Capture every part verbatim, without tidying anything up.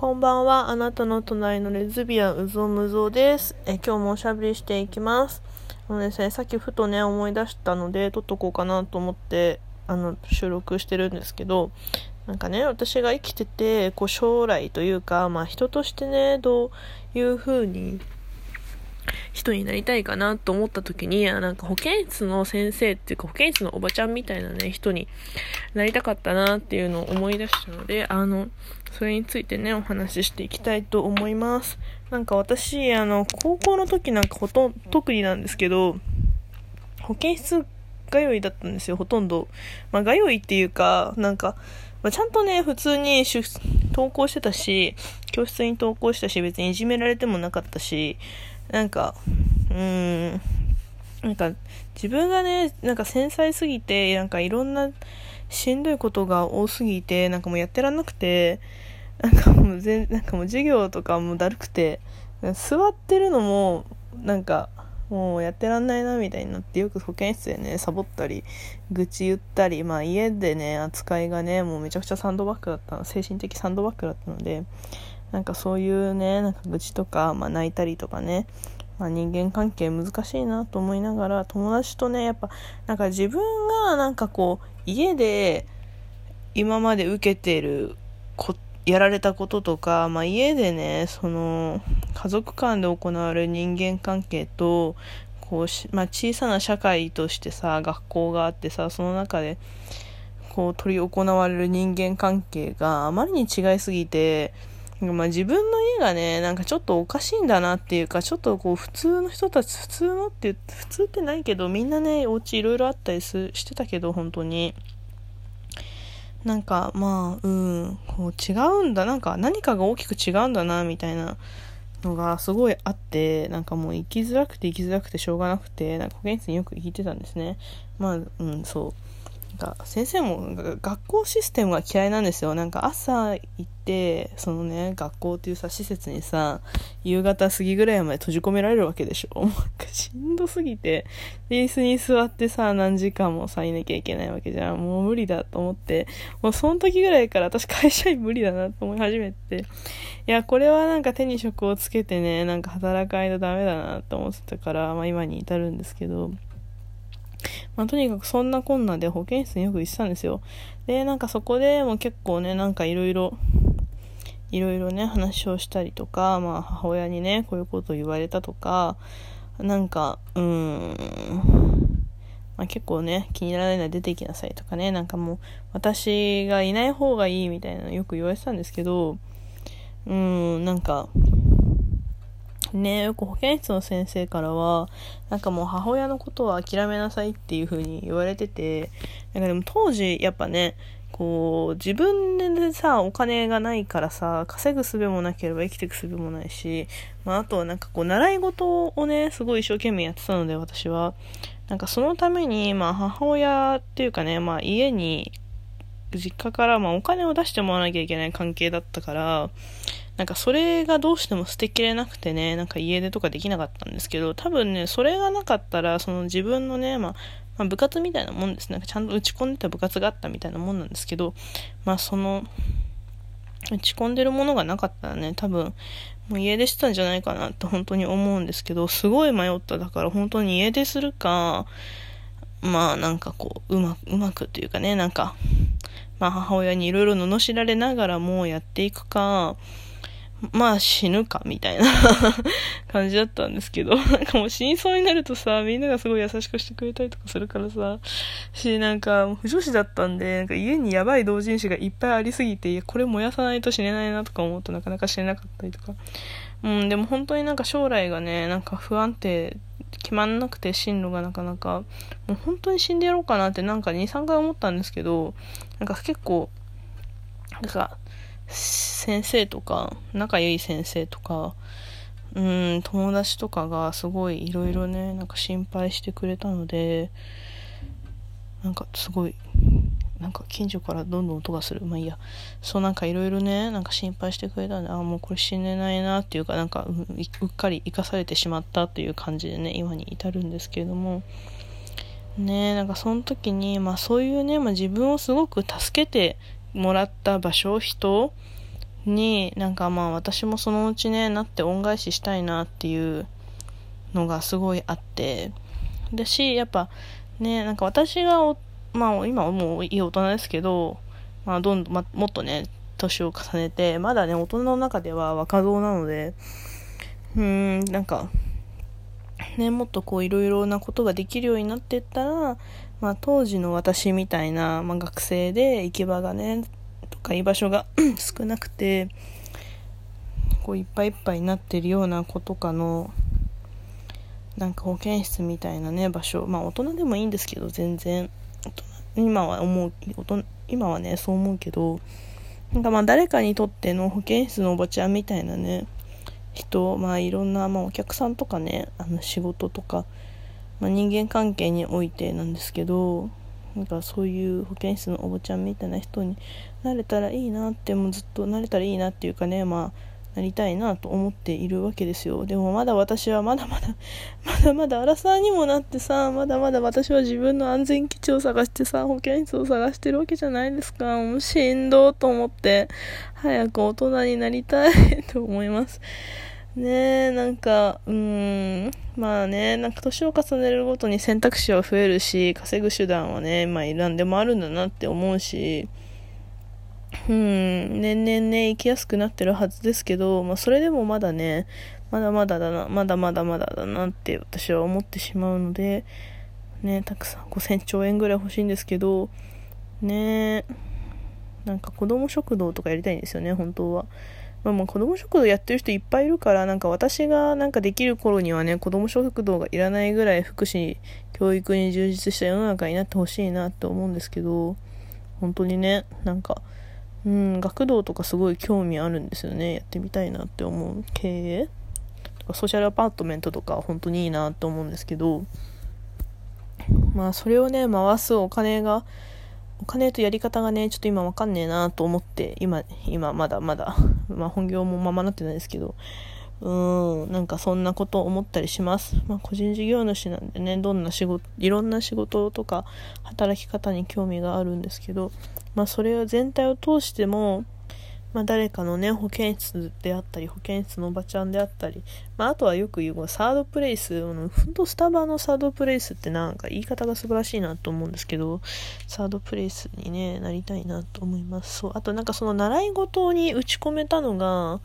こんばんは、あなたの隣のレズビアンうぞむぞです。え今日もおしゃべりしていきます。あのですね、さっきふとね思い出したので撮っとこうかなと思ってあの収録してるんですけど、なんかね、私が生きててこう将来というか、まあ、人としてねどういう風に人になりたいかなと思った時に、なんか保健室の先生っていうか保健室のおばちゃんみたいなね人になりたかったなっていうのを思い出したので、あのそれについてねお話ししていきたいと思います。なんか私あの高校の時なんかほとんど特になんですけど保健室通いだったんですよ、ほとんど。まあ通いっていうかなんか、まあ、ちゃんとね普通に登校してたし、教室に登校したし、別にいじめられてもなかったし、なんかうーんなんか自分がねなんか繊細すぎて、なんかいろんなしんどいことが多すぎて、なんかもうやってらんなくて、なんかもう全なんかもう授業とかもだるくて、座ってるのもなんかもうやってらんないなみたいになって、よく保健室でねサボったり愚痴言ったり、まあ家でね扱いがねもうめちゃくちゃサンドバッグだったの、精神的サンドバッグだったので、なんかそういうねなんか愚痴とか、まあ、泣いたりとかね、まあ、人間関係難しいなと思いながら、友達とねやっぱなんか自分がなんかこう家で今まで受けてるこやられたこととか、まあ、家でねその家族間で行われる人間関係とこうし、まあ、小さな社会としてさ学校があってさ、その中でこう取り行われる人間関係があまりに違いすぎて、まあ、自分の家がねなんかちょっとおかしいんだなっていうか、ちょっとこう普通の人たち、普通のって普通ってないけど、みんなねお家いろいろあったりすしてたけど、本当になんかまあうんこう違うんだ、なんか何かが大きく違うんだなみたいなのがすごいあって、なんかもう生きづらくて生きづらくてしょうがなくて、なんか保健室によく行ってたんですね。まあうんそう先生も学校システムが嫌いなんですよ。なんか朝行ってそのね学校っていうさ施設にさ夕方過ぎぐらいまで閉じ込められるわけでしょ。しんどすぎて椅子に座ってさ何時間もさいなきゃいけないわけじゃん。もう無理だと思って、もうその時ぐらいから私会社員無理だなと思い始めて、いやこれはなんか手に職をつけてねなんか働かないとダメだなと思ってたから、まあ、今に至るんですけど。まあ、とにかくそんなこんなで保健室によく行ってたんですよ。でなんかそこでも結構ねなんかいろいろいろいろね話をしたりとか、まあ、母親にねこういうことを言われたとか、なんかうーん、まあ、結構ね気にならないなら出ていきなさいとかね、なんかもう私がいない方がいいみたいなのよく言われてたんですけど、うーんなんかね、よく保健室の先生からはなんかもう母親のことは諦めなさいっていう風に言われてて、なんかでも当時やっぱねこう自分でさお金がないからさ稼ぐ術もなければ生きていく術もないし、まあ、あとはなんかこう習い事をねすごい一生懸命やってたので、私はなんかそのために、まあ、母親っていうかね、まあ、家に実家からまあお金を出してもらわなきゃいけない関係だったから、なんかそれがどうしても捨てきれなくてねなんか家出とかできなかったんですけど、多分ねそれがなかったらその自分のね、まあ、まあ部活みたいなもんですね、なんかちゃんと打ち込んでた部活があったみたいなもんなんですけど、まあその打ち込んでるものがなかったらね多分もう家出してたんじゃないかなって本当に思うんですけど、すごい迷った。だから本当に家出するか、まあなんかこううま、うまくというかねなんかまあ、母親にいろいろ罵られながらもやっていくか、まあ死ぬかみたいな感じだったんですけど、なんかもう死にそうになるとさ、みんながすごい優しくしてくれたりとかするからさ、しなんか不女子だったんで、なんか家にやばい同人誌がいっぱいありすぎて、いやこれ燃やさないと死ねないなとか思うとなかなか死ねなかったりとか、うんでも本当になんか将来がねなんか不安定決まんなくて、進路がなかなかもう本当に死んでやろうかなってなんか に,さん 回思ったんですけど、なんか結構なんか先生とか仲良い先生とかうん友達とかがすごいいろいろねなんか心配してくれたので、なんかすごいなんか近所からどんどん音がする、まあいいや、そうなんかいろいろねなんか心配してくれたんで、あもうこれ死ねないなっていうか、なんか う, うっかり生かされてしまったという感じでね今に至るんですけれどもね、なんかその時にまあそういうね、まあ、自分をすごく助けてもらった場所人になんかまあ私もそのうちねなって恩返ししたいなっていうのがすごいあって、だしやっぱねなんか私がお、まあ、今もういい大人ですけど、まあ、どんどん、ま、もっとね年を重ねてまだね大人の中では若造なので、うーんなんかねもっとこういろいろなことができるようになっていったら、まあ、当時の私みたいな、まあ、学生で行き場がねとか居場所が少なくてこういっぱいいっぱいになってるような子とかのなんか保健室みたいなね場所、まあ大人でもいいんですけど全然今は思う今はねそう思うけど、なんかまあ誰かにとっての保健室のおばちゃんみたいなね人、まあいろんな、まあ、お客さんとかねあの仕事とか、まあ、人間関係においてなんですけど、なんかそういう保健室のおばちゃんみたいな人になれたらいいなって、もうずっとなれたらいいなっていうかね、まあなりたいなと思っているわけですよ。でもまだ私はまだまだまだまだアラサーにもなってさ、まだまだ私は自分の安全基地を探してさ保健室を探してるわけじゃないですか。もうしんどーと思って早く大人になりたいと思いますねえ。なんかうーんまあねなんか年を重ねるごとに選択肢は増えるし稼ぐ手段はねまあ何でもあるんだなって思うし、うん、年々ね生きやすくなってるはずですけど、まあ、それでもまだねまだまだだなまだまだまだだなって私は思ってしまうのでね、たくさんごせんちょうえんぐらい欲しいんですけどね、なんか子ども食堂とかやりたいんですよね本当は。まあ、まあ子ども食堂やってる人いっぱいいるから、なんか私がなんかできる頃にはね子ども食堂がいらないぐらい福祉教育に充実した世の中になってほしいなと思うんですけど、本当にねなんかうん、学童とかすごい興味あるんですよね。やってみたいなって思う。経営とかソーシャルアパートメントとか本当にいいなって思うんですけど、まあそれをね回すお金がお金とやり方がねちょっと今わかんねえなと思って今今まだまだまあ本業もままなってないですけど、うーんなんかそんなことを思ったりします。まあ個人事業主なんでねどんな仕事いろんな仕事とか働き方に興味があるんですけど。まあ、それを全体を通しても、まあ、誰かのね保健室であったり保健室のおばちゃんであったり、まあ、あとはよく言うサードプレイス、本当スタバのサードプレイスってなんか言い方が素晴らしいなと思うんですけど、サードプレイスに、ね、なりたいなと思います。そう、あとなんかその習い事に打ち込めたのが、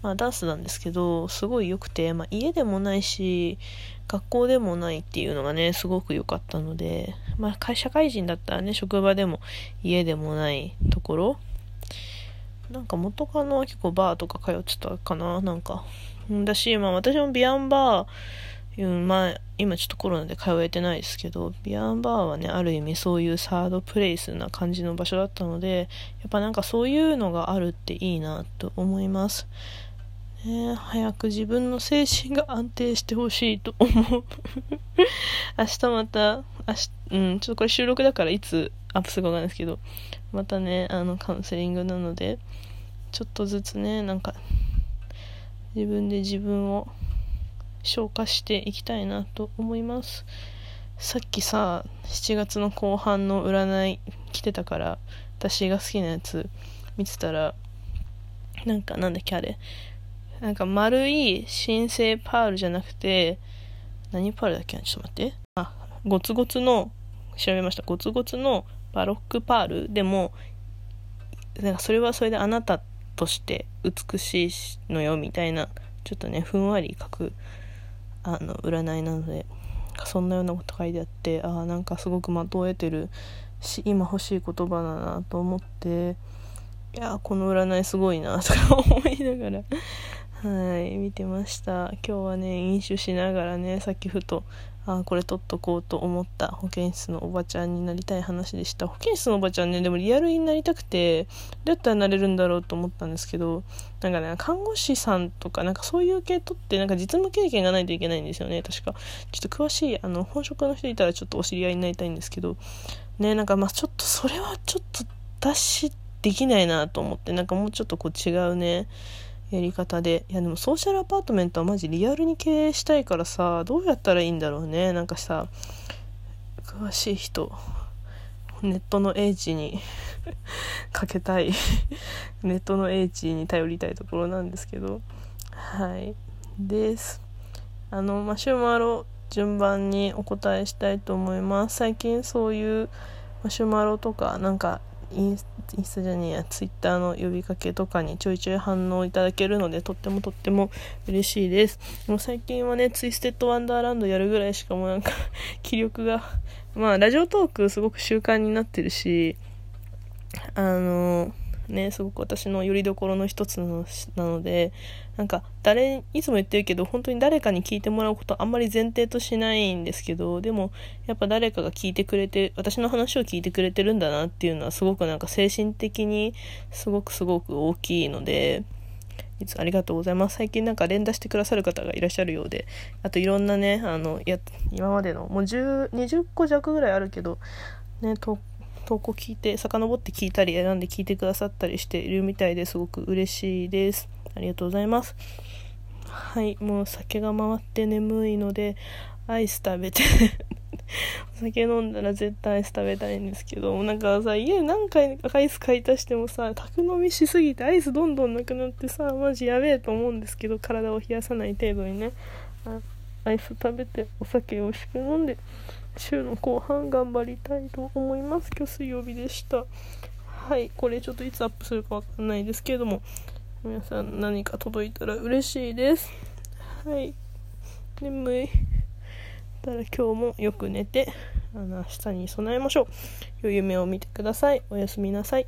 まあ、ダンスなんですけどすごい良くて、まあ、家でもないし学校でもないっていうのがねすごく良かったので、まあ、社会人だったらね職場でも家でもないところ、なんか元カノは結構バーとか通ってたかな、なんかだし、まあ、私もビアンバー、うんまあ、今ちょっとコロナで通えてないですけどビアンバーはねある意味そういうサードプレイスな感じの場所だったので、やっぱなんかそういうのがあるっていいなと思いますね。早く自分の精神が安定してほしいと思う明日また明日、うん、ちょっとこれ収録だからいつアップするかわかんないですけど、またねあのカウンセリングなのでちょっとずつねなんか自分で自分を消化していきたいなと思います。さっきさしちがつの後半の占い来てたから私が好きなやつ見てたら、なんかなんだっけあれなんか丸い神聖パールじゃなくて何パールだっけ、ちょっと待って、あゴツゴツの調べました。ゴツゴツのバロックパールでもなんかそれはそれであなたとして美しいのよみたいなちょっとねふんわり書くあの占いなので、そんなようなこと書いてあって、あなんかすごく的を得てるし今欲しい言葉だなと思って、いやこの占いすごいなとか思いながらはい見てました。今日はね飲酒しながらねさっきふとあこれ取っとこうと思った保健室のおばちゃんになりたい話でした。保健室のおばちゃんねでもリアルになりたくてどうやったらなれるんだろうと思ったんですけど、なんかね看護師さんとかなんかそういう系取ってなんか実務経験がないといけないんですよね確か。ちょっと詳しいあの本職の人いたらちょっとお知り合いになりたいんですけどね、なんかまあちょっとそれはちょっと私できないなと思って、なんかもうちょっとこう違うねやり方で、いやでもソーシャルアパートメントはマジリアルに経営したいからさどうやったらいいんだろうね、なんかさ詳しい人ネットの英知にかけたいネットの英知に頼りたいところなんですけど、はいですあのマシュマロ順番にお答えしたいと思います。最近そういうマシュマロとかなんかインスタじゃねえやツイッターの呼びかけとかにちょいちょい反応いただけるのでとってもとっても嬉しいです。もう最近はねツイステッドワンダーランドやるぐらいしかもなんか気力がまあラジオトークすごく習慣になってるしあのねすごく私のよりどころの一つのなのでなんか誰いつも言ってるけど本当に誰かに聞いてもらうことあんまり前提としないんですけど、でもやっぱ誰かが聞いてくれて私の話を聞いてくれてるんだなっていうのはすごくなんか精神的にすごくすごく大きいのでいつありがとうございます。最近なんか連打してくださる方がいらっしゃるようで、あといろんなねあのや今までのもうじゅう、にじゅっこ弱ぐらいあるけどねと投稿聞いて遡って聞いたり選んで聞いてくださったりしているみたいですごく嬉しいです。ありがとうございます。はいもう酒が回って眠いのでアイス食べてお酒飲んだら絶対アイス食べたいんですけど、なんかさ家何回アイス買い足してもさ宅飲みしすぎてアイスどんどんなくなってさマジやべえと思うんですけど、体を冷やさない程度にねアイス食べてお酒を美味しく飲んで週の後半頑張りたいと思います。今日水曜日でした。はいこれちょっといつアップするかわかんないですけれども皆さん何か届いたら嬉しいです。はい眠いただ今日もよく寝てあの明日に備えましょう。良い夢を見てください。おやすみなさい。